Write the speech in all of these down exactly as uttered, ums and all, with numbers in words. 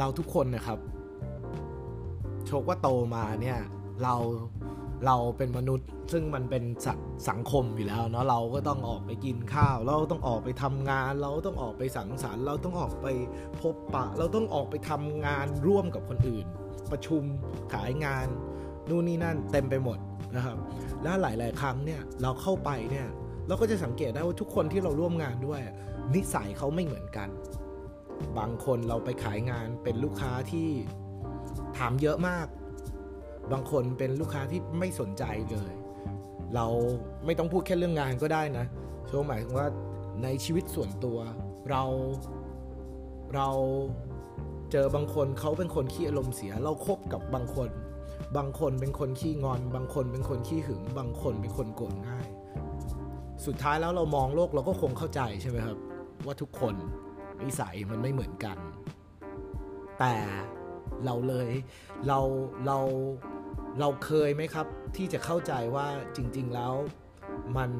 เราทุกคนนะครับโชคว่าโตมาเนี่ยเราเราเป็นมนุษย์ซึ่งมันเป็นสัตว์สังคมอยู่แล้วเนาะเราก็ต้องออกไปกินข้าวเราต้องออกไปทำงานเราต้องออกไปสังสรรค์เราต้องออกไปพบปะเราต้องออกไปทำงานร่วมกับคนอื่นประชุมขายงานนู่นนี่นั่นเต็มไปหมดนะครับแล้วหลายๆครั้งเนี่ยเราเข้าไปเนี่ยเราก็จะสังเกตได้ว่าทุกคนที่เราร่วมงานด้วยนิสัยเขาไม่เหมือนกันบางคนเราไปขายงานเป็นลูกค้าที่ถามเยอะมากบางคนเป็นลูกค้าที่ไม่สนใจเลยเราไม่ต้องพูดแค่เรื่องงานก็ได้นะโชว์หมายถึงว่าในชีวิตส่วนตัวเราเราเจอบางคนเขาเป็นคนขี้อารมณ์เสียเราคบกับบางคนบางคนเป็นคนขี้งอนบางคนเป็นคนขี้หึงบางคนเป็นคนโกรธง่ายสุดท้ายแล้วเรามองโลกเราก็คงเข้าใจใช่ไหมครับว่าทุกคนนิสัยมันไม่เหมือนกันแต่เราเลยเราเราเราเคยไหมครับที่จะเข้าใจว่าจริงๆแล้วมัน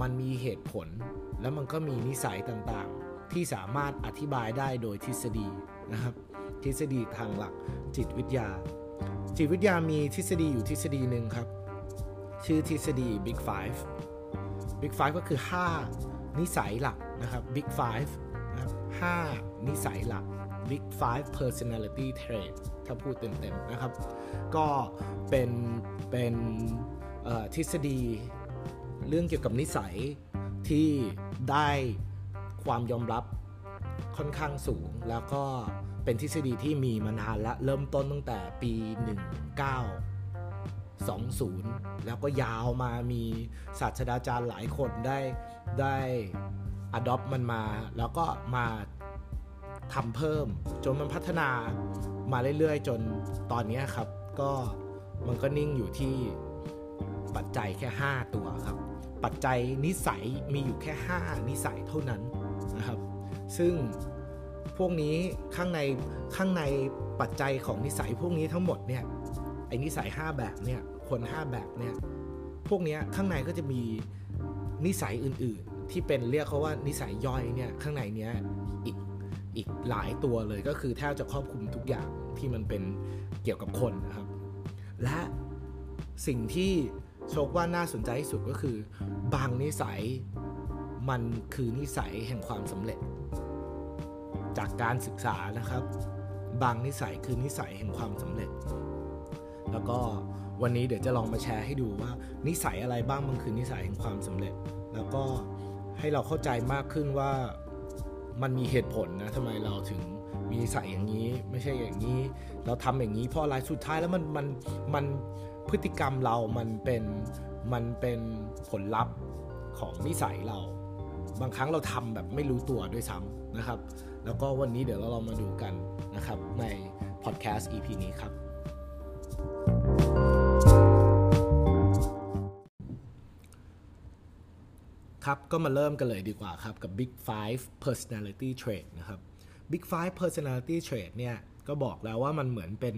มันมีเหตุผลแล้วมันก็มีนิสัยต่างๆที่สามารถอธิบายได้โดยทฤษฎีนะครับทฤษฎีทางหลักจิตวิทยาจิตวิทยามีทฤษฎีอยู่ทฤษฎีหนึ่งครับชื่อทฤษฎี Big Five Big Five ก็คือห้านิสัยหลักนะครับ Big Five นะครับห้านิสัยหลักBig Five Personality Trait ถ้าพูดเต็มๆนะครับก็เป็นเป็นทฤษฎีเรื่องเกี่ยวกับนิสัยที่ได้ความยอมรับค่อนข้างสูงแล้วก็เป็นทฤษฎีที่มีมานานและเริ่มต้นตั้งแต่ปีหนึ่งพันเก้าร้อยสองสิบแล้วก็ยาวมามีศาสตราจารย์หลายคนได้ได้ adopt มันมาแล้วก็มาทำเพิ่มจนมันพัฒนามาเรื่อยๆจนตอนนี้ครับก็มันก็นิ่งอยู่ที่ปัจจัยแค่ห้าตัวครับปัจจัยนิสัยมีอยู่แค่ห้านิสัยเท่านั้นนะครับซึ่งพวกนี้ข้างในข้างในปัจจัยของนิสัยพวกนี้ทั้งหมดเนี่ยไอ้นิสัยห้าแบบเนี่ยคนห้าแบบเนี่ยพวกนี้ข้างในก็จะมีนิสัยอื่นๆที่เป็นเรียกเขาว่านิสัยย่อยเนี่ยข้างในเนี้ยอีกอีกหลายตัวเลยก็คือแทบจะครอบคลุมทุกอย่างที่มันเป็นเกี่ยวกับคนนะครับและสิ่งที่โชคว่าน่าสนใจที่สุดก็คือบางนิสัยมันคือนิสัยแห่งความสำเร็จจากการศึกษานะครับบางนิสัยคือนิสัยแห่งความสำเร็จแล้วก็วันนี้เดี๋ยวจะลองมาแชร์ให้ดูว่านิสัยอะไรบ้างมันคือนิสัยแห่งความสำเร็จแล้วก็ให้เราเข้าใจมากขึ้นว่ามันมีเหตุผลนะทำไมเราถึงมีนิสัยอย่างนี้ไม่ใช่อย่างนี้เราทำอย่างนี้เพราะอะไรสุดท้ายแล้วมันมันมันพฤติกรรมเรามันเป็นมันเป็นผลลัพธ์ของนิสัยเราบางครั้งเราทำแบบไม่รู้ตัวด้วยซ้ำนะครับแล้วก็วันนี้เดี๋ยวเราลองมาดูกันนะครับในพอดแคสต์ อี พี นี้ครับครับก็มาเริ่มกันเลยดีกว่าครับกับ Big Five Personality Trait นะครับ Big Five Personality Trait เนี่ยก็บอกแล้วว่ามันเหมือนเป็น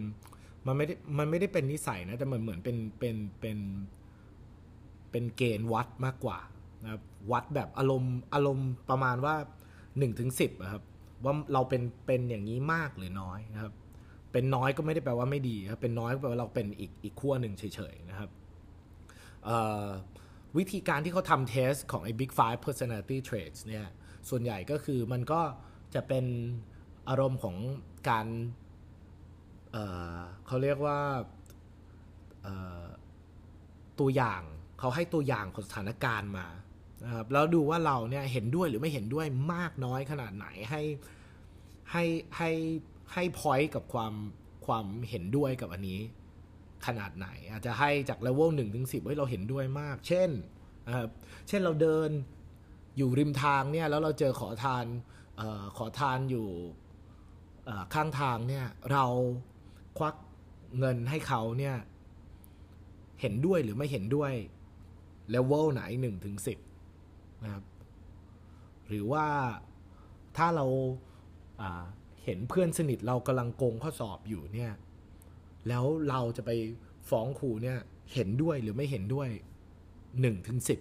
มันไม่ได้มันไม่ได้เป็นนิสัยนะแต่มันเหมือนเป็นเป็นเป็นเป็นเกณฑ์วัดมากกว่านะครับวัดแบบอารมณ์อารมณ์ประมาณว่า หนึ่งถึงสิบ นะครับว่าเราเป็นเป็นอย่างนี้มากหรือน้อยนะครับเป็นน้อยก็ไม่ได้แปลว่าไม่ดีครับเป็นน้อยก็แปลว่าเราเป็นอีกอีกขั้วนึงเฉยๆนะครับเอ่อวิธีการที่เขาทำเทสของไอ้ Big Five Personality Traits เนี่ยส่วนใหญ่ก็คือมันก็จะเป็นอารมณ์ของการเอ่อเขาเรียกว่าเอ่อตัวอย่างเขาให้ตัวอย่างของสถานการณ์มานะครับแล้วดูว่าเราเนี่ยเห็นด้วยหรือไม่เห็นด้วยมากน้อยขนาดไหนให้ให้ให้ให้ point กับความความเห็นด้วยกับอันนี้ขนาดไหนอาจจะให้จาก level หนึ่งถึงสิบเฮ้ยเราเห็นด้วยมากเช่นเอ่อเช่นเราเดินอยู่ริมทางเนี่ยแล้วเราเจอขอทานเอ่อขอทานอยู่เอ่อข้างทางเนี่ยเราควักเงินให้เขาเนี่ยเห็นด้วยหรือไม่เห็นด้วย level ไหนหนึ่งถึงสิบนะครับหรือว่าถ้าเราอ่าเห็นเพื่อนสนิทเรากำลังโกงข้อสอบอยู่เนี่ยแล้วเราจะไปฟ้องครูเนี่ยเห็นด้วยหรือไม่เห็นด้วย หนึ่งถึงสิบ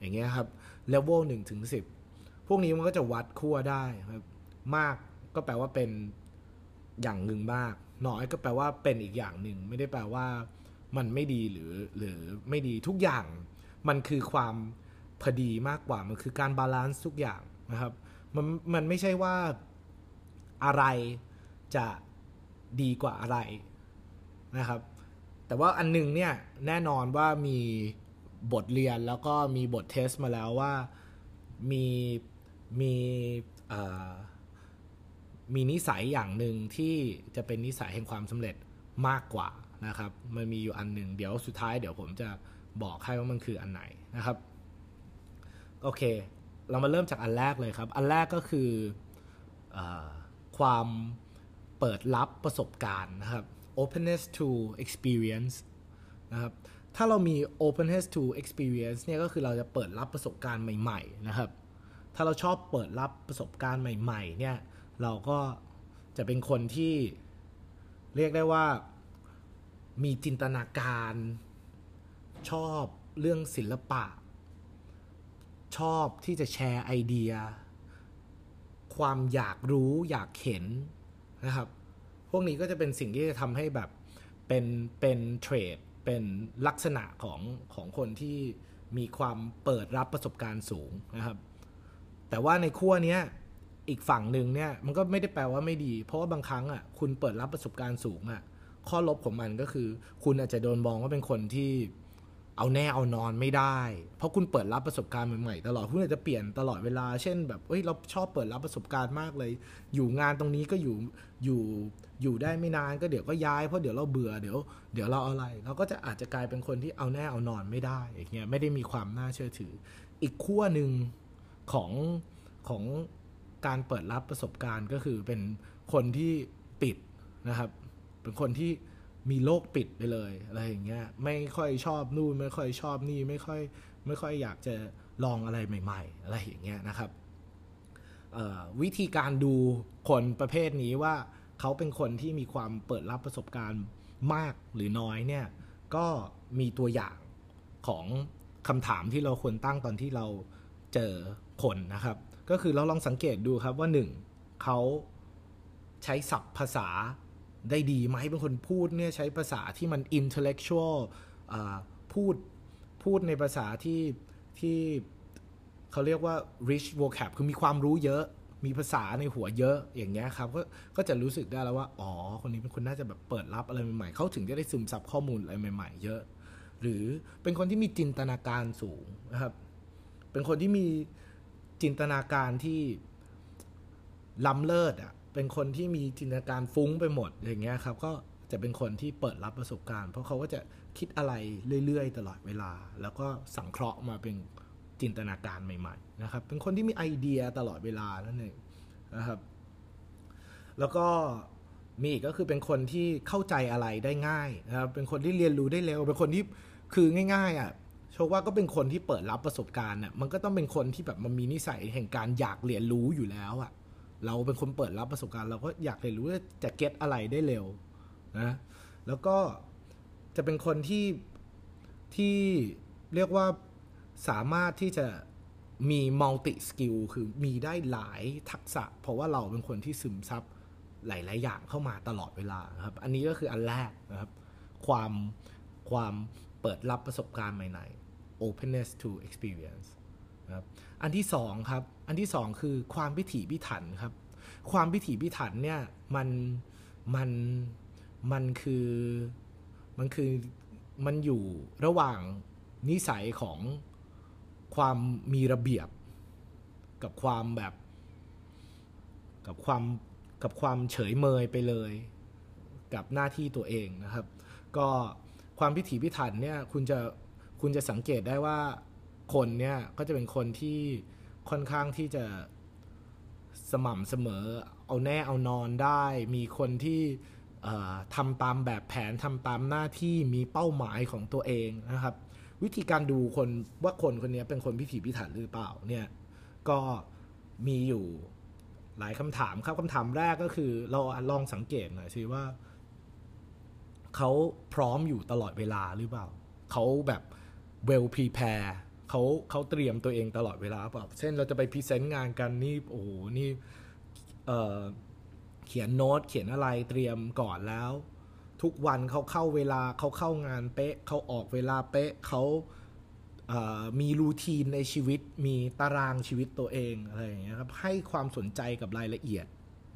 อย่างเงี้ยครับเลเวล หนึ่งถึงสิบ พวกนี้มันก็จะวัดขั้วได้ครับมากก็แปลว่าเป็น อย่างหนึ่งมากน้อยก็แปลว่าเป็นอีกอย่างหนึ่งไม่ได้แปลว่ามันไม่ดีหรือหรือไม่ดีทุกอย่างมันคือความพอดีมากกว่ามันคือการบาลานซ์ทุกอย่างนะครับมันมันไม่ใช่ว่าอะไรจะดีกว่าอะไรนะครับแต่ว่าอันนึงเนี่ยแน่นอนว่ามีบทเรียนแล้วก็มีบทเทสมาแล้วว่ามีมีเอ่อมีนิสัยอย่างหนึ่งที่จะเป็นนิสัยแห่งความสำเร็จมากกว่านะครับมันมีอยู่อันหนึ่งเดี๋ยวสุดท้ายเดี๋ยวผมจะบอกให้ว่ามันคืออันไหนนะครับโอเคเรามาเริ่มจากอันแรกเลยครับอันแรกก็คือเอ่อความเปิดรับประสบการณ์นะครับ openness to experience นะครับถ้าเรามี openness to experience เนี่ยก็คือเราจะเปิดรับประสบการณ์ใหม่ๆนะครับถ้าเราชอบเปิดรับประสบการณ์ใหม่ๆเนี่ยเราก็จะเป็นคนที่เรียกได้ว่ามีจินตนาการชอบเรื่องศิลปะชอบที่จะแชร์ไอเดียความอยากรู้อยากเห็นนะครับพวกนี้ก็จะเป็นสิ่งที่จะทำให้แบบเป็นเป็นเทรดเป็นลักษณะของของคนที่มีความเปิดรับประสบการณ์สูงนะครับแต่ว่าในขั้วเนี้ยอีกฝั่งหนึ่งเนี่ยมันก็ไม่ได้แปลว่าไม่ดีเพราะว่าบางครั้งอ่ะคุณเปิดรับประสบการณ์สูงอ่ะข้อลบของมันก็คือคุณอาจจะโดนมองว่าเป็นคนที่เอาแน่เอานอนไม่ได้เพราะคุณเปิดรับประสบการณ์ใหม่ๆตลอดคุณอาจจะเปลี่ยนตลอดเวลาเช่นแบบเอ้ยเราชอบเปิดรับประสบการณ์มากเลยอยู่งานตรงนี้ก็อยู่อยู่อยู่ได้ไม่นานก็เดี๋ยวก็ย้ายเพราะเดี๋ยวเราเบื่อเดี๋ยวเดี๋ยวเราอะไรเราก็จะอาจจะกลายเป็นคนที่เอาแน่เอานอนไม่ได้อย่างเงี้ยไม่ได้มีความน่าเชื่อถืออีกขั้วนึงของของการเปิดรับประสบการณ์ก็คือเป็นคนที่ปิดนะครับเป็นคนที่มีโลกปิดไปเลยอะไรอย่างเงี้ยไม่ค่อยชอบนู่นไม่ค่อยชอบนี่ไม่ค่อยไม่ค่อยอยากจะลองอะไรใหม่ๆอะไรอย่างเงี้ยนะครับวิธีการดูคนประเภทนี้ว่าเขาเป็นคนที่มีความเปิดรับประสบการณ์มากหรือน้อยเนี่ยก็มีตัวอย่างของคำถามที่เราควรตั้งตอนที่เราเจอคนนะครับก็คือเราลองสังเกตดูครับว่าหนึ่งเขาใช้ศัพท์ภาษาได้ดีไหมเป็นคนพูดเนี่ยใช้ภาษาที่มัน intellectual อ่าพูดพูดในภาษาที่ที่เขาเรียกว่า rich vocab คือมีความรู้เยอะมีภาษาในหัวเยอะอย่างเงี้ยครับก็ก็จะรู้สึกได้แล้วว่าอ๋อคนนี้เป็นคนน่าจะแบบเปิดรับอะไรใหม่ๆเขาถึงจะได้ซึมซับข้อมูลอะไรใหม่ๆเยอะหรือเป็นคนที่มีจินตนาการสูงนะครับเป็นคนที่มีจินตนาการที่ล้ำเลิศอ่ะเป็นคนที่มีจินตนาการฟุ้งไปหมดอย่างเงี้ยครับก็จะเป็นคนที่เปิดรับประสบการณ์เพราะเขาก็จะคิดอะไรเรื่อยๆตลอดเวลาแล้วก็สังเคราะห์มาเป็นจินตนาการใหม่ๆนะครับเป็นคนที่มีไอเดียตลอดเวลานั่นเองนะครับแล้วก็มีอีกก็คือเป็นคนที่เข้าใจอะไรได้ง่ายนะครับเป็นคนที่เรียนรู้ได้เร็วเป็นคนที่คือง่ายๆอ่ะโชคว่าก็เป็นคนที่เปิดรับประสบการณ์น่ะมันก็ต้องเป็นคนที่แบบมันมีนิสัยแห่งการอยากเรียนรู้อยู่แล้วอ่ะเราเป็นคนเปิดรับประสบการณ์เราก็อยากเรียนรู้จะเก็ทอะไรได้เร็วนะแล้วก็จะเป็นคนที่ที่เรียกว่าสามารถที่จะมีมัลติสกิลคือมีได้หลายทักษะเพราะว่าเราเป็นคนที่ซึมซับหลายๆอย่างเข้ามาตลอดเวลาครับอันนี้ก็คืออันแรกนะครับความความเปิดรับประสบการณ์ใหม่ๆ openness to experience นะครับอันที่สองครับอันที่สองคือความพิถีพิถันครับความพิถีพิถันเนี่ยมันมันมันคือมันคือมันอยู่ระหว่างนิสัยของความมีระเบียบกับความแบบกับความกับความเฉยเมยไปเลยกับหน้าที่ตัวเองนะครับก็ความพิถีพิถันเนี่ยคุณจะคุณจะสังเกตได้ว่าคนเนี่ยก็จะเป็นคนที่ค่อนข้างที่จะสม่ำเสมอเอาแน่เอานอนได้มีคนที่เอ่อทำตามแบบแผนทำตามหน้าที่มีเป้าหมายของตัวเองนะครับวิธีการดูคนว่าคนคนนี้เป็นคนพิถีพิถันหรือเปล่าเนี่ยก็มีอยู่หลายคำถามครับคำถามแรกก็คือเราลองสังเกตหน่อยสิว่าเขาพร้อมอยู่ตลอดเวลาหรือเปล่าเขาแบบ well prepare เขาเขาเตรียมตัวเองตลอดเวลาเปล่าเช่นเราจะไปพรีเซนต์งานกันนี่โอ้โหนี่เอ่อ เขียนโน้ตเขียนอะไรเตรียมก่อนแล้วทุกวันเขาเข้าเวลาเขาเข้างานเป๊ะเขาออกเวลาเป๊ะเขาเอ่อมีรูทีนในชีวิตมีตารางชีวิตตัวเองอะไรอย่างเงี้ยครับให้ความสนใจกับรายละเอียด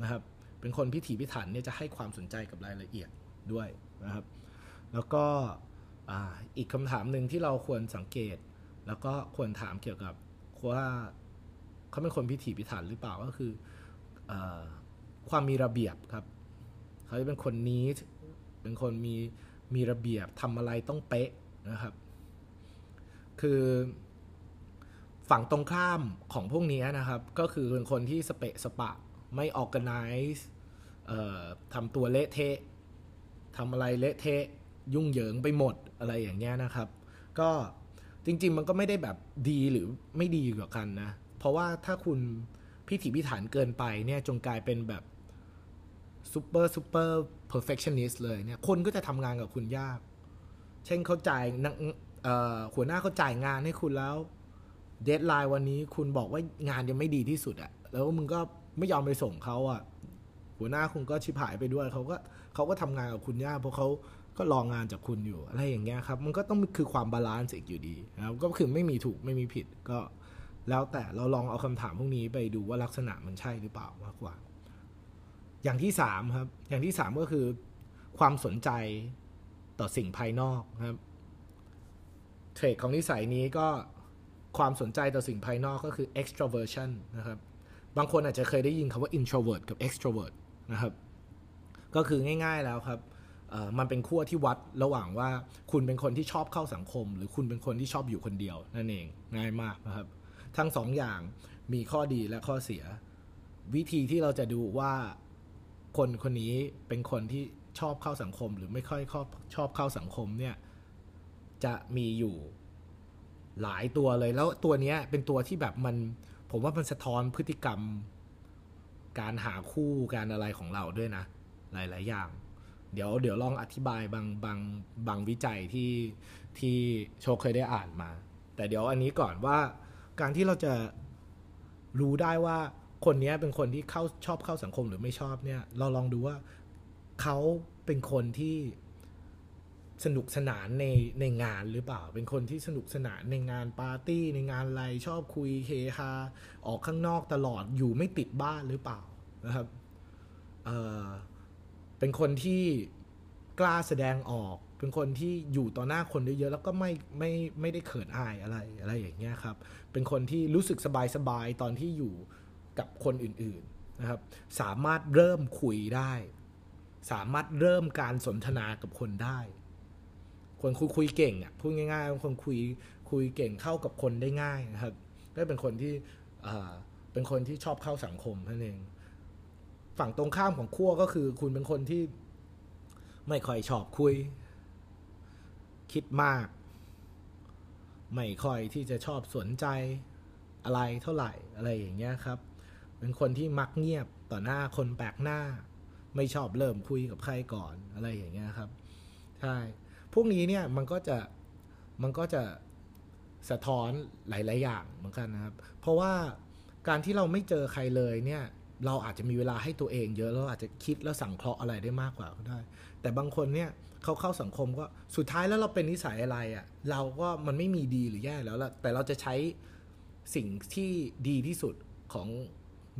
นะครับเป็นคนพิถีพิถันเนี่ยจะให้ความสนใจกับรายละเอียดด้วยนะครับแล้วก็อีกคำถามหนึ่งที่เราควรสังเกตแล้วก็ควรถามเกี่ยวกับว่าเขาเป็นคนพิถีพิถันหรือเปล่าก็คือความมีระเบียบครับเขาจะเป็นคนนี้เป็นคนมีมีระเบียบทำอะไรต้องเป๊ะนะครับคือฝั่งตรงข้ามของพวกนี้นะครับก็คือเป็นคนที่สเปะสปะไม่ออแกไนซ์ทำตัวเละเทะทำอะไรเละเทะยุ่งเหยิงไปหมดอะไรอย่างเงี้ยนะครับก็จริงๆมันก็ไม่ได้แบบดีหรือไม่ดีกว่ากันนะเพราะว่าถ้าคุณพิถีพิถันเกินไปเนี่ยจงกลายเป็นแบบซูเปอร์ซูเปอร์เพอร์เฟคชันนิสต์เลยเนี่ยคนก็จะทำงานกับคุณยากเช่นเขาจ่ายหัวหน้าเขาจ่ายงานให้คุณแล้วเดดไลน์วันนี้คุณบอกว่างานยังไม่ดีที่สุดอะแล้วมึงก็ไม่ยอมไปส่งเขาอะหัวหน้าคุณก็ชิบหายไปด้วยเขาก็เขาก็ทำงานกับคุณยากเพราะเขาก็รองานจากคุณอยู่อะไรอย่างเงี้ยครับมันก็ต้องคือความบาลานซ์อีกอยู่ดีนะครับก็คือไม่มีถูกไม่มีผิดก็แล้วแต่เราลองเอาคำถามพวกนี้ไปดูว่าลักษณะมันใช่หรือเปล่ามากกว่าอย่างที่สามครับอย่างที่สามก็คือความสนใจต่อสิ่งภายนอกครับเทรดของนิสัยนี้ก็ความสนใจต่อสิ่งภายนอกก็คือ extraversion นะครับบางคนอาจจะเคยได้ยินคำว่า introvert กับ extrovert นะครับก็คือง่ายๆแล้วครับมันเป็นขั้วที่วัดระหว่างว่าคุณเป็นคนที่ชอบเข้าสังคมหรือคุณเป็นคนที่ชอบอยู่คนเดียวนั่นเองง่ายมากนะครับทั้งสองอย่างมีข้อดีและข้อเสียวิธีที่เราจะดูว่าคนคนนี้เป็นคนที่ชอบเข้าสังคมหรือไม่ค่อยชอบชอบเข้าสังคมเนี่ยจะมีอยู่หลายตัวเลยแล้วตัวนี้เป็นตัวที่แบบมันผมว่ามันสะท้อนพฤติกรรมการหาคู่การอะไรของเราด้วยนะหลายๆอย่างเดี๋ยวเดี๋ยวลองอธิบายบางบางบางวิจัยที่ที่โชคเคยได้อ่านมาแต่เดี๋ยวอันนี้ก่อนว่าการที่เราจะรู้ได้ว่าคนนี้เป็นคนที่เข้าชอบเข้าสังคมหรือไม่ชอบเนี่ยเราลองดูว่าเขาเป็นคนที่สนุกสนานในในงานหรือเปล่าเป็นคนที่สนุกสนานในงานปาร์ตี้ในงานอะไรชอบคุยเฮฮาออกข้างนอกตลอดอยู่ไม่ติดบ้านหรือเปล่านะครับเอ่อเป็นคนที่กล้าแสดงออกเป็นคนที่อยู่ต่อหน้าคนเยอะๆแล้วก็ไม่ไม่ไม่ได้เขินอายอะไรอะไรอย่างเงี้ยครับเป็นคนที่รู้สึกสบายๆตอนที่อยู่กับคนอื่นๆนะครับสามารถเริ่มคุยได้สามารถเริ่มการสนทนากับคนได้คนคุยคุยเก่งอ่ะพูดง่ายๆคนคุยคุยเก่งเข้ากับคนได้ง่ายนะครับได้เป็นคนที่อ่าเป็นคนที่ชอบเข้าสังคมนั่นเองฝั่งตรงข้ามของขั้วก็คือคุณเป็นคนที่ไม่ค่อยชอบคุยคิดมากไม่ค่อยที่จะชอบสนใจอะไรเท่าไหร่อะไรอย่างเงี้ยครับเป็นคนที่มักเงียบต่อหน้าคนแปลกหน้าไม่ชอบเริ่มคุยกับใครก่อนอะไรอย่างเงี้ยครับใช่พวกนี้เนี่ยมันก็จะมันก็จะสะท้อนหลายๆอย่างเหมือนกันนะครับเพราะว่าการที่เราไม่เจอใครเลยเนี่ยเราอาจจะมีเวลาให้ตัวเองเยอะแล้วอาจจะคิดแล้วสังเคราะห์อะไรได้มากกว่าก็ได้แต่บางคนเนี่ยเขาเข้าสังคมก็สุดท้ายแล้วเราเป็นนิสัยอะไรอ่ะเราก็มันไม่มีดีหรือแย่แล้วล่ะแต่เราจะใช้สิ่งที่ดีที่สุดของ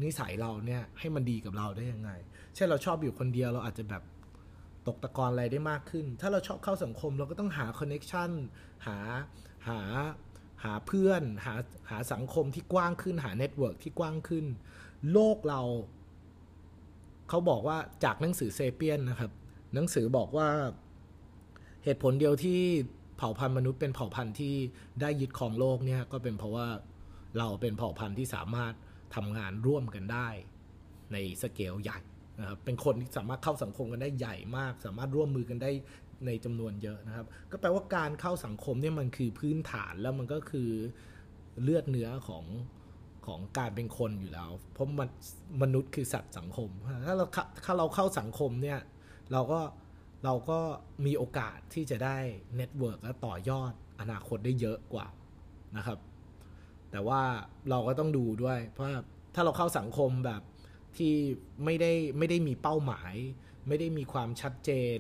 นิสัยเราเนี่ยให้มันดีกับเราได้ยังไงเช่นเราชอบอยู่คนเดียวเราอาจจะแบบตกตะกอนอะไรได้มากขึ้นถ้าเราชอบเข้าสังคมเราก็ต้องหาคอนเนคชั่นหาหาหาเพื่อนหาหาสังคมที่กว้างขึ้นหาเน็ตเวิร์กที่กว้างขึ้นโลกเราเขาบอกว่าจากหนังสือเซเปียนนะครับหนังสือบอกว่าเหตุผลเดียวที่เผ่าพันธุ์มนุษย์เป็นเผ่าพันธุ์ที่ได้ยึดครองโลกเนี่ยก็เป็นเพราะว่าเราเป็นเผ่าพันธุ์ที่สามารถทำงานร่วมกันได้ในสเกลใหญ่นะครับเป็นคนที่สามารถเข้าสังคมกันได้ใหญ่มากสามารถร่วมมือกันได้ในจำนวนเยอะนะครับก็แปลว่าการเข้าสังคมเนี่ยมันคือพื้นฐานแล้วมันก็คือเลือดเนื้อของของการเป็นคนอยู่แล้วเพราะมันมนุษย์คือสัตว์สังคมถ้าเราถ้าเราเข้าสังคมเนี่ยเราก็เราก็มีโอกาสที่จะได้เน็ตเวิร์กและต่อยอดอนาคตได้เยอะกว่านะครับแต่ว่าเราก็ต้องดูด้วยเพราะถ้าเราเข้าสังคมแบบ ที่ไม่ได้ไม่ได้มีเป้าหมายไม่ได้มีความชัดเจน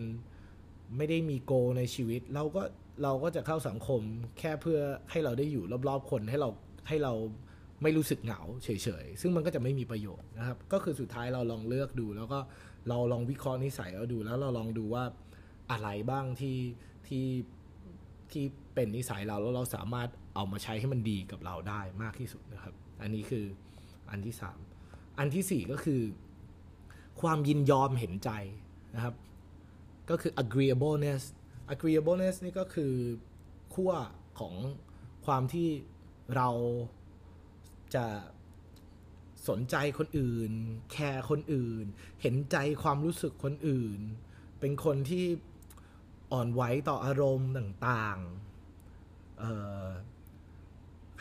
ไม่ได้มีโกในชีวิตเราก็เราก็จะเข้าสังคมแค่เพื่อให้เราได้อยู่รอบๆคนให้เราให้เราไม่รู้สึกเหงาเฉยๆซึ่งมันก็จะไม่มีประโยชน์นะครับก็คือสุดท้ายเราลองเลือกดูแล้วก็เราลองวิเคราะห์นิสัยเราดูแล้วเราลองดูว่าอะไรบ้างที่ที่ที่เป็นนิสัยเราแล้วเราสามารถเอามาใช้ให้มันดีกับเราได้มากที่สุดนะครับอันนี้คืออันที่สามอันที่สี่ก็คือความยินยอมเห็นใจนะครับก็คือ agreeableness agreeableness นี่ก็คือขั้วของความที่เราจะสนใจคนอื่นแคร์คนอื่นเห็นใจความรู้สึกคนอื่นเป็นคนที่อ่อนไหวต่ออารมณ์ต่างๆเอ่อ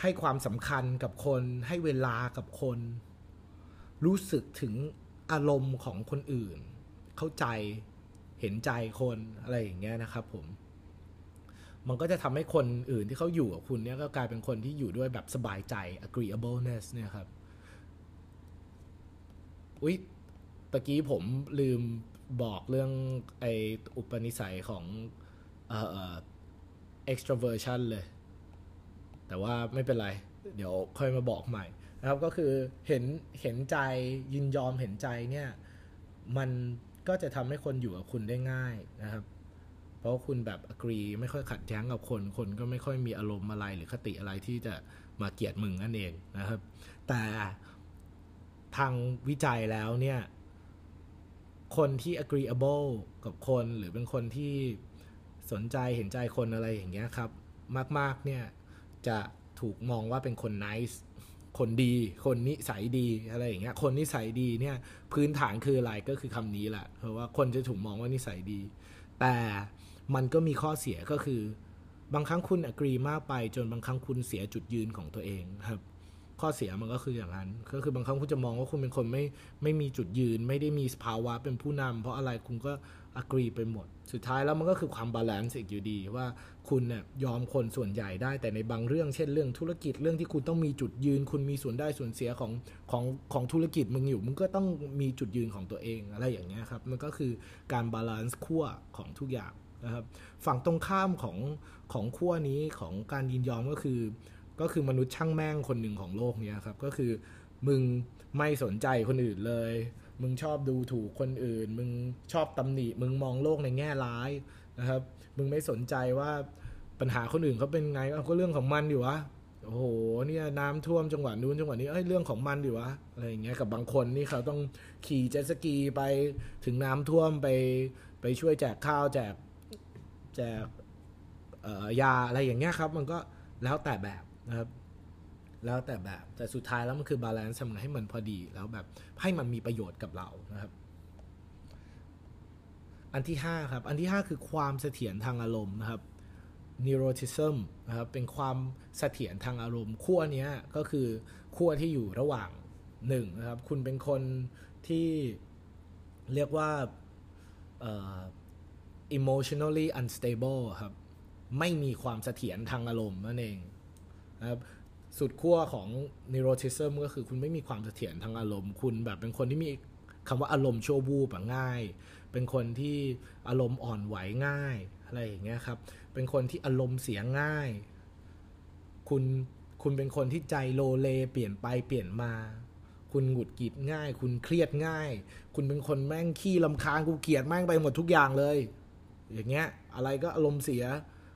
ให้ความสำคัญกับคนให้เวลากับคนรู้สึกถึงอารมณ์ของคนอื่นเข้าใจเห็นใจคนอะไรอย่างเงี้ยนะครับผมมันก็จะทำให้คนอื่นที่เขาอยู่กับคุณเนี่ยก็กลายเป็นคนที่อยู่ด้วยแบบสบายใจ agreeableness เนี่ยครับอุ๊ยตะกี้ผมลืมบอกเรื่องไออุปนิสัยของเอ่อ extraversion เลยแต่ว่าไม่เป็นไรเดี๋ยวค่อยมาบอกใหม่นะครับก็คือเห็นเห็นใจยินยอมเห็นใจเนี่ยมันก็จะทำให้คนอยู่กับคุณได้ง่ายนะครับเพราะคุณแบบ agree ไม่ค่อยขัดแย้งกับคนคนก็ไม่ค่อยมีอารมณ์อะไรหรือคติอะไรที่จะมาเกลียดมึงนั่นเองนะครับแต่ทางวิจัยแล้วเนี่ยคนที่ agreeable กับคนหรือเป็นคนที่สนใจเห็นใจคนอะไรอย่างเงี้ยครับมากๆเนี่ยจะถูกมองว่าเป็นคน nice คนดีคนนิสัยดีอะไรอย่างเงี้ยคนนิสัยดีเนี่ยพื้นฐานคืออะไรก็คือคำนี้แหละเพราะว่าคนจะถูกมองว่านิสัยดีแต่มันก็มีข้อเสียก็คือบางครั้งคุณ agree มากไปจนบางครั้งคุณเสียจุดยืนของตัวเองครับข้อเสียมันก็คืออย่างนั้นก็คือบางครั้งคุณจะมองว่าคุณเป็นคนไม่ไม่มีจุดยืนไม่ได้มีภาวะเป็นผู้นำเพราะอะไรคุณก็ agree ไปหมดสุดท้ายแล้วมันก็คือความ balance อีกอยู่ดีว่าคุณเนี่ยยอมคนส่วนใหญ่ได้แต่ในบางเรื่องเช่นเรื่องธุรกิจเรื่องที่คุณต้องมีจุดยืนคุณมีส่วนได้ส่วนเสียของของของธุรกิจมึงอยู่มึงก็ต้องมีจุดยืนของตัวเองอะไรอย่างเงี้ยครับมันก็คือการ balance ขั้วของทุกอย่างนะครับฝั่งตรงข้ามของของขั้วนี้ของการยินยอมก็คือก็คือมนุษย์ช่างแม่งคนหนึ่งของโลกเนี่ยครับก็คือมึงไม่สนใจคนอื่นเลยมึงชอบดูถูกคนอื่นมึงชอบตำหนิมึงมองโลกในแง่ร้ายนะครับมึงไม่สนใจว่าปัญหาคนอื่นเขาเป็นไงก็เรื่องของมันอยู่วะโอ้โหเนี่ยน้ำท่วมจังหวัดนู้นจังหวัดนี้เอ้ยเรื่องของมันอยู่วะอะไรอย่างเงี้ยกับบางคนนี่เขาต้องขี่เจ็ตสกีไปถึงน้ำท่วมไปไปช่วยแจกข้าวแจกแจกเอ่อยาอะไรอย่างเงี้ยครับมันก็แล้วแต่แบบนะครับแล้วแต่แบบแต่สุดท้ายแล้วมันคือบาลานซ์ทำให้มันพอดีแล้วแบบให้มันมีประโยชน์กับเรานะครับอันที่ห้าครับอันที่ห้าคือความเสถียรทางอารมณ์นะครับ neuroticism นะครับเป็นความเสถียรทางอารมณ์ขั้วเนี้ยก็คือขั้วที่อยู่ระหว่างหนึ่ง นะครับคุณเป็นคนที่เรียกว่าเอ่อ emotionally unstable ครับไม่มีความเสถียรทางอารมณ์นั่นเองนะครับสุดขั้วของ neuroticism ก็คือคุณไม่มีความเสถียรทางอารมณ์คุณแบบเป็นคนที่มีคำว่าอารมณ์ชั่ววูบแบบง่ายเป็นคนที่อารมณ์อ่อนไหวง่ายอะไรอย่างเงี้ยครับเป็นคนที่อารมณ์เสียง่ายคุณคุณเป็นคนที่ใจโลเลเปลี่ยนไปเปลี่ยนมาคุณหงุดหงิดง่ายคุณเครียดง่ายคุณเป็นคนแม่งขี้รำคาญกูเกลียดแม่งไปหมดทุกอย่างเลยอย่างเงี้ยอะไรก็อารมณ์เสีย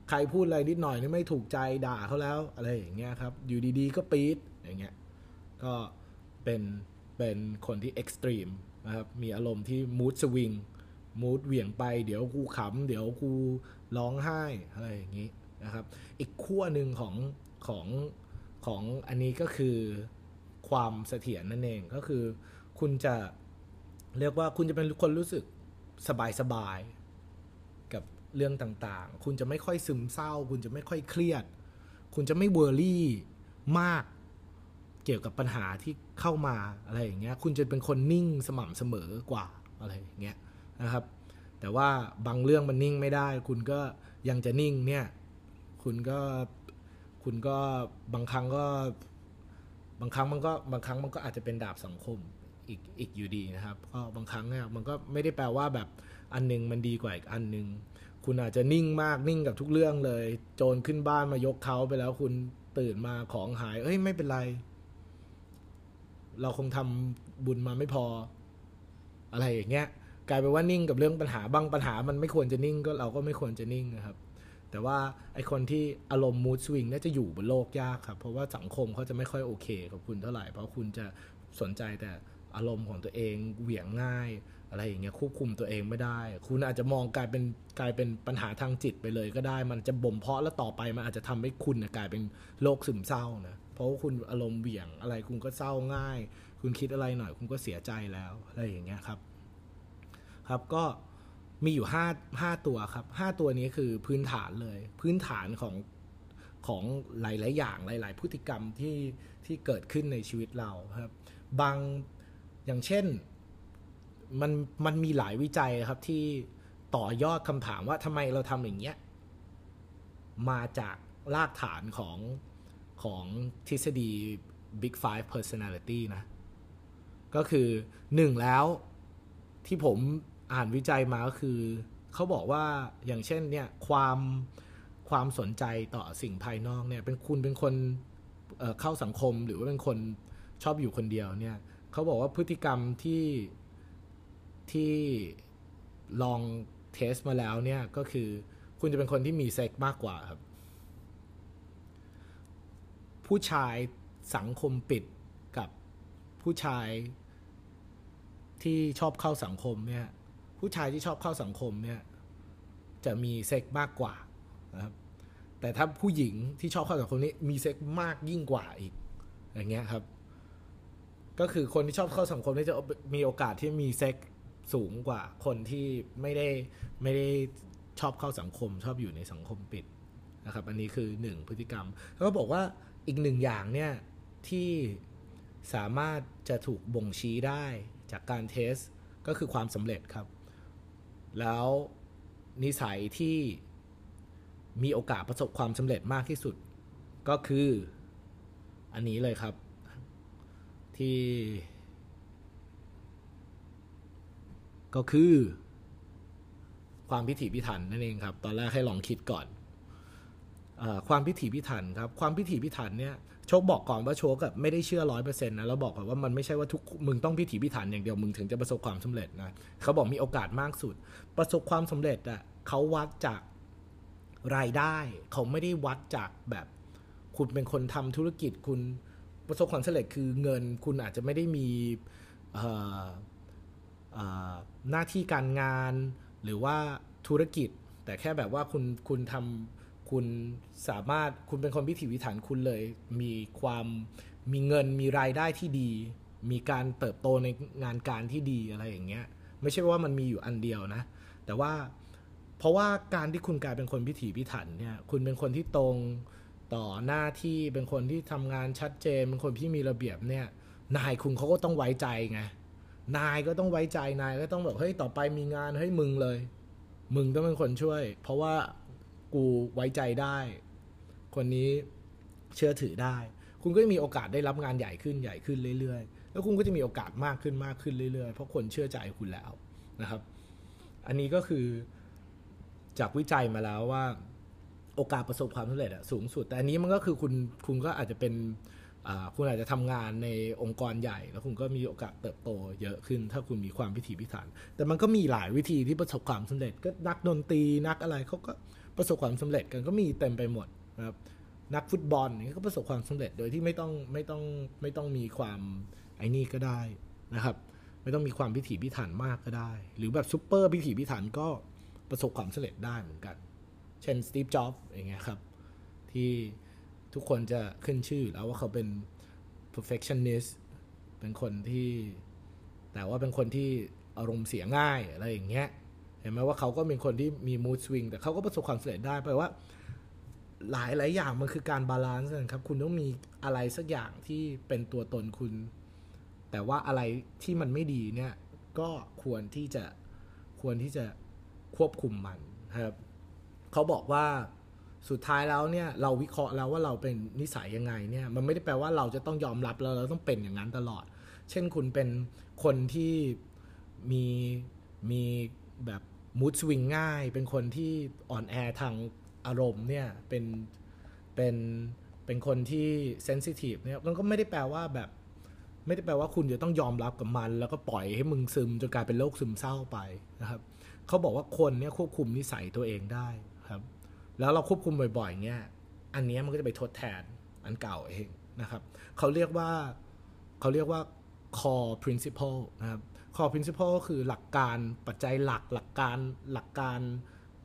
ใครพูดอะไรนิดหน่อยนี่ไม่ถูกใจด่าเขาแล้วอะไรอย่างเงี้ยครับอยู่ดีๆก็ปี๊ดอย่างเงี้ยก็เป็นเป็นคนที่เอ็กซ์ตรีมนะครับมีอารมณ์ที่มูดสวิงมูดเหวี่ยงไปเดี๋ยวกูขำเดี๋ยวกูร้องไห้อะไรอย่างงี้นะครับอีกขั้วหนึ่งของของของอันนี้ก็คือความเสถียรนั่นเองก็คือคุณจะเรียกว่าคุณจะเป็นคนรู้สึกสบายสบายเรื่องต่างๆคุณจะไม่ค่อยซึมเศร้าคุณจะไม่ค่อยเครียดคุณจะไม่เวอร์รี่มากเกี่ยวกับปัญหาที่เข้ามาอะไรอย่างเงี้ยคุณจะเป็นคนนิ่งสม่ำเสมอกว่าอะไรอย่างเงี้ยนะครับแต่ว่าบางเรื่องมันนิ่งไม่ได้คุณก็ยังจะนิ่งเนี่ยคุณก็คุณก็บางครั้งก็บางครั้งมันก็บางครั้งมันก็อาจจะเป็นดาบสองคม อีกอีกอยู่ดีนะครับก็บางครั้งนะครับมันก็ไม่ได้แปลว่าแบบอันนึงมันดีกว่าอีกอันนึงคุณอาจจะนิ่งมากนิ่งกับทุกเรื่องเลยโจรขึ้นบ้านมายกเขาไปแล้วคุณตื่นมาของหายเอ้ยไม่เป็นไรเราคงทำบุญมาไม่พออะไรอย่างเงี้ยกลายเป็นว่านิ่งกับเรื่องปัญหาบางปัญหามันไม่ควรจะนิ่งก็เราก็ไม่ควรจะนิ่งนะครับแต่ว่าไอคนที่อารมณ์มูดสวิงน่าจะอยู่บนโลกยากครับเพราะว่าสังคมเขาจะไม่ค่อยโอเคกับคุณเท่าไหร่เพราะคุณจะสนใจแต่อารมณ์ของตัวเองเหวี่ยงง่ายอะไรอย่างเงี้ยควบคุมตัวเองไม่ได้คุณอาจจะมองกลายเป็นกลายเป็นปัญหาทางจิตไปเลยก็ได้มันจะบ่มเพาะแล้วต่อไปมันอาจจะทำให้คุณกลายเป็นโรคซึมเศร้านะเพราะว่าคุณอารมณ์เหวี่ยงอะไรคุณก็เศร้าง่ายคุณคิดอะไรหน่อยคุณก็เสียใจแล้วอะไรอย่างเงี้ยครับครับก็มีอยู่ห้า ห้าตัวครับห้าตัวนี้คือพื้นฐานเลยพื้นฐานของของหลายๆอย่างหลายๆพฤติกรรมที่ที่เกิดขึ้นในชีวิตเราครับบางอย่างเช่นมันมันมีหลายวิจัยครับที่ต่อยอดคำถามว่าทำไมเราทำอย่างเงี้ยมาจากรากฐานของของทฤษฎี Big Five Personality นะก็คือหนึ่งแล้วที่ผมอ่านวิจัยมาก็คือเขาบอกว่าอย่างเช่นเนี่ยความความสนใจต่อสิ่งภายนอกเนี่ยเป็นคุณเป็นคน เอ่อ เข้าสังคมหรือว่าเป็นคนชอบอยู่คนเดียวเนี่ยเขาบอกว่าพฤติกรรมที่ที่ลองเทสมาแล้วเนี่ยก็คือคุณจะเป็นคนที่มีเซ็กมากกว่าครับผู้ชายสังคมปิดกับผู้ชายที่ชอบเข้าสังคมเนี่ยผู้ชายที่ชอบเข้าสังคมเนี่ยจะมีเซ็กมากกว่านะครับแต่ถ้าผู้หญิงที่ชอบเข้าสังคมนี้มีเซ็กมากยิ่งกว่าอีกอย่างเงี้ยครับก็คือคนที่ชอบเข้าสังคมนี่จะมีโอกาสที่มีเซ็กสูงกว่าคนที่ไม่ได้ไม่ได้ชอบเข้าสังคมชอบอยู่ในสังคมปิดนะครับอันนี้คือหนึ่งพฤติกรรมแล้วก็บอกว่าอีกหนึ่งอย่างเนี่ยที่สามารถจะถูกบ่งชี้ได้จากการเทสก็คือความสำเร็จครับแล้วนิสัยที่มีโอกาสประสบความสำเร็จมากที่สุดก็คืออันนี้เลยครับที่ก็คือความพิถีพิถันนั่นเองครับตอนแรกให้ลองคิดก่อนเอ่อความพิถีพิถันครับความพิถีพิถันเนี่ยโชคบอกก่อนว่าโชคกับไม่ได้เชื่อ ร้อยเปอร์เซ็นต์ นะแล้วบอกก่อนว่ามันไม่ใช่ว่าทุกมึงต้องพิถีพิถันอย่างเดียวมึงถึงจะประสบความสำเร็จนะเขาบอกมีโอกาสมากสุดประสบความสำเร็จอ่ะเขาวัดจากรายได้เขาไม่ได้วัดจากแบบคุณเป็นคนทำธุรกิจคุณประสบความสำเร็จคือเงินคุณอาจจะไม่ได้มีเอ่อเอ่อหน้าที่การงานหรือว่าธุรกิจแต่แค่แบบว่าคุณคุณทำคุณสามารถคุณเป็นคนพิถีพิถันคุณเลยมีความมีเงินมีรายได้ที่ดีมีการเติบโตในงานการที่ดีอะไรอย่างเงี้ยไม่ใช่ว่ามันมีอยู่อันเดียวนะแต่ว่าเพราะว่าการที่คุณกลายเป็นคนพิถีพิถันเนี่ยคุณเป็นคนที่ตรงต่อหน้าที่เป็นคนที่ทำงานชัดเจนเป็นคนที่มีระเบียบเนี่ยนายคุณเขาก็ต้องไว้ใจไงนายก็ต้องไว้ใจนายก็ต้องแบบเฮ้ยต่อไปมีงานเฮ้ยมึงเลยมึงต้องเป็นคนช่วยเพราะว่ากูไว้ใจได้คนนี้เชื่อถือได้คุณก็จะมีโอกาสได้รับงานใหญ่ขึ้นใหญ่ขึ้นเรื่อยๆแล้วคุณก็จะมีโอกาสมากขึ้นมากขึ้นเรื่อยๆเพราะคนเชื่อใจคุณแล้วนะครับอันนี้ก็คือจากวิจัยมาแล้วว่าโอกาสประสบความสำเร็จสูงสุดแต่อันนี้มันก็คือคุณคุณก็อาจจะเป็นคุณอาจจะทำงานในองค์กรใหญ่แล้วคุณก็มีโอกาสเติบโตเยอะขึ้นถ้าคุณมีความพิถีพิถันแต่มันก็มีหลายวิธีที่ประสบความสำเร็จก็นักดนตรีนักอะไรเขาก็ประสบความสำเร็จกันก็มีเต็มไปหมดนะครับนักฟุตบอลนี่ก็ประสบความสำเร็จโดยที่ไม่ต้องไม่ต้องไม่ต้องมีความไอ้นี่ก็ได้นะครับไม่ต้องมีความพิถีพิถันมากก็ได้หรือแบบซุปเปอร์พิถีพิถันก็ประสบความสำเร็จได้เหมือนกันเช่นสตีฟจ็อบส์อย่างเงี้ยครับที่ทุกคนจะขึ้นชื่อแล้วว่าเขาเป็น perfectionist เป็นคนที่แต่ว่าเป็นคนที่อารมณ์เสียง่ายอะไรอย่างเงี้ยเห็นไหมว่าเขาก็เป็นคนที่มี mood swing แต่เขาก็ประสบความสำเร็จได้แปลว่าหลายหลายอย่างมันคือการบาลานซ์กันครับคุณต้องมีอะไรสักอย่างที่เป็นตัวตนคุณแต่ว่าอะไรที่มันไม่ดีเนี่ยก็ควรที่จะควรที่จะควบคุมมันครับเขาบอกว่าสุดท้ายแล้วเนี่ยเราวิเคราะห์แล้วว่าเราเป็นนิสัยยังไงเนี่ยมันไม่ได้แปลว่าเราจะต้องยอมรับแล้วเราต้องเป็นอย่างนั้นตลอด เช่นคุณเป็นคนที่มีมีแบบมูดสวิงง่ายเป็นคนที่อ่อนแอทางอารมณ์เนี่ยเป็นเป็นเป็นคนที่เซนซิทีฟเนี่ยมันก็ไม่ได้แปลว่าแบบไม่ได้แปลว่าคุณจะต้องยอมรับกับมันแล้วก็ปล่อยให้มึงซึมจนกลายเป็นโรคซึมเศร้าไปนะครับเขาบอกว่าคนเนี่ยควบคุมนิสัยตัวเองได้ครับแล้วเราควบคุมบ่อยๆเงี้ยอันนี้มันก็จะไปทดแทนอันเก่าเองนะครับเขาเรียกว่าเขาเรียกว่า core principle นะครับ core principle ก็คือหลักการปัจจัยหลักหลักการหลักการ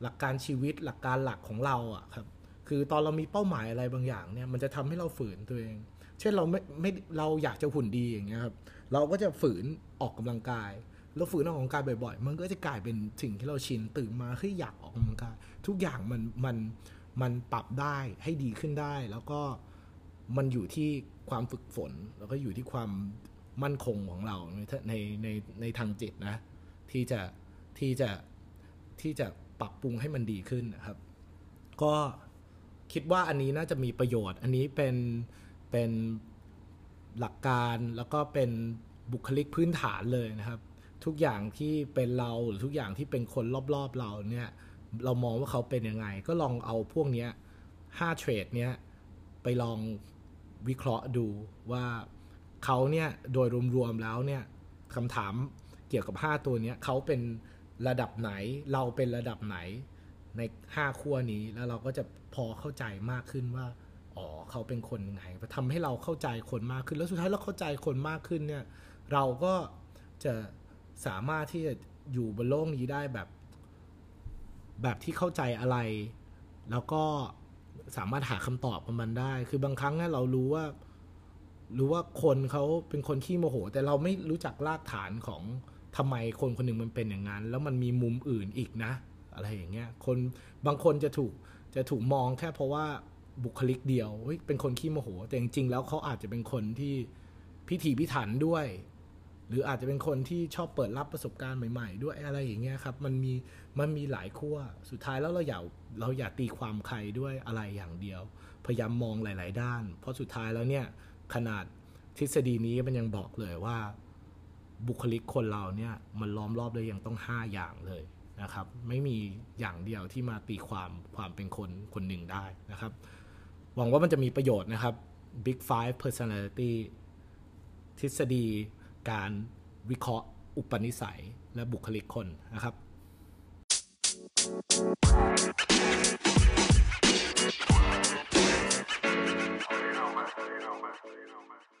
หลักการชีวิตหลักการหลักของเราอ่ะครับคือตอนเรามีเป้าหมายอะไรบางอย่างเนี่ยมันจะทำให้เราฝืนตัวเองเช่นเราไม่ไม่เราอยากจะหุ่นดีอย่างเงี้ยครับเราก็จะฝืนออกกำลังกายแล้วฝืนออกกำลังกายบ่อยๆมันก็จะกลายเป็นสิ่งที่เราชินตื่นมาเฮ้ยอยากออกกำลังกายทุกอย่างมันมันมันปรับได้ให้ดีขึ้นได้แล้วก็มันอยู่ที่ความฝึกฝนแล้วก็อยู่ที่ความมั่นคงของเราในในในทางจิตนะที่จะที่จะที่จะปรับปรุงให้มันดีขึ้นนะครับก็คิดว่าอันนี้น่าจะมีประโยชน์อันนี้เป็นเป็นหลักการแล้วก็เป็นบุคลิกพื้นฐานเลยนะครับทุกอย่างที่เป็นเราหรือทุกอย่างที่เป็นคนรอบๆเราเนี่ยเรามองว่าเขาเป็นยังไงก็ลองเอาพวกเนี้ยห้าเทรดเนี้ยไปลองวิเคราะห์ดูว่าเขาเนี่ยโดยรวมๆแล้วเนี่ยคำถามเกี่ยวกับห้าตัวเนี้ยเขาเป็นระดับไหนเราเป็นระดับไหนในห้าขั้วนี้แล้วเราก็จะพอเข้าใจมากขึ้นว่าอ๋อเขาเป็นคนยังไงทำให้เราเข้าใจคนมากขึ้นแล้วสุดท้ายเราเข้าใจคนมากขึ้นเนี่ยเราก็จะสามารถที่จะอยู่บนโลกนี้ได้แบบแบบที่เข้าใจอะไรแล้วก็สามารถหาคำตอบของมันได้คือบางครั้งเนี่ยเรารู้ว่ารู้ว่าคนเขาเป็นคนขี้โมโหแต่เราไม่รู้จักรากฐานของทำไมคนคนหนึ่งมันเป็นอย่างนั้นแล้วมันมีมุมอื่นอีกนะอะไรอย่างเงี้ยคนบางคนจะถูกจะถูกมองแค่เพราะว่าบุคลิกเดียวเป็นคนขี้โมโหแต่จริงๆแล้วเขาอาจจะเป็นคนที่พิถีพิถันด้วยหรืออาจจะเป็นคนที่ชอบเปิดรับประสบการณ์ใหม่ๆด้วยอะไรอย่างเงี้ยครับมันมีมันมีหลายขั้วสุดท้ายแล้วเราอย่าเราอย่าตีความใครด้วยอะไรอย่างเดียวพยายามมองหลายๆด้านเพราะสุดท้ายแล้วเนี่ยขนาดทฤษฎีนี้มันยังบอกเลยว่าบุคลิกคนเราเนี่ยมันล้อมรอบเลยยังต้องห้าอย่างเลยนะครับไม่มีอย่างเดียวที่มาตีความความเป็นคนคนหนึ่งได้นะครับหวังว่ามันจะมีประโยชน์นะครับ Big Five Personality ทฤษฎีการวิเคราะห์อุปนิสัยและบุคลิกคนนะครับ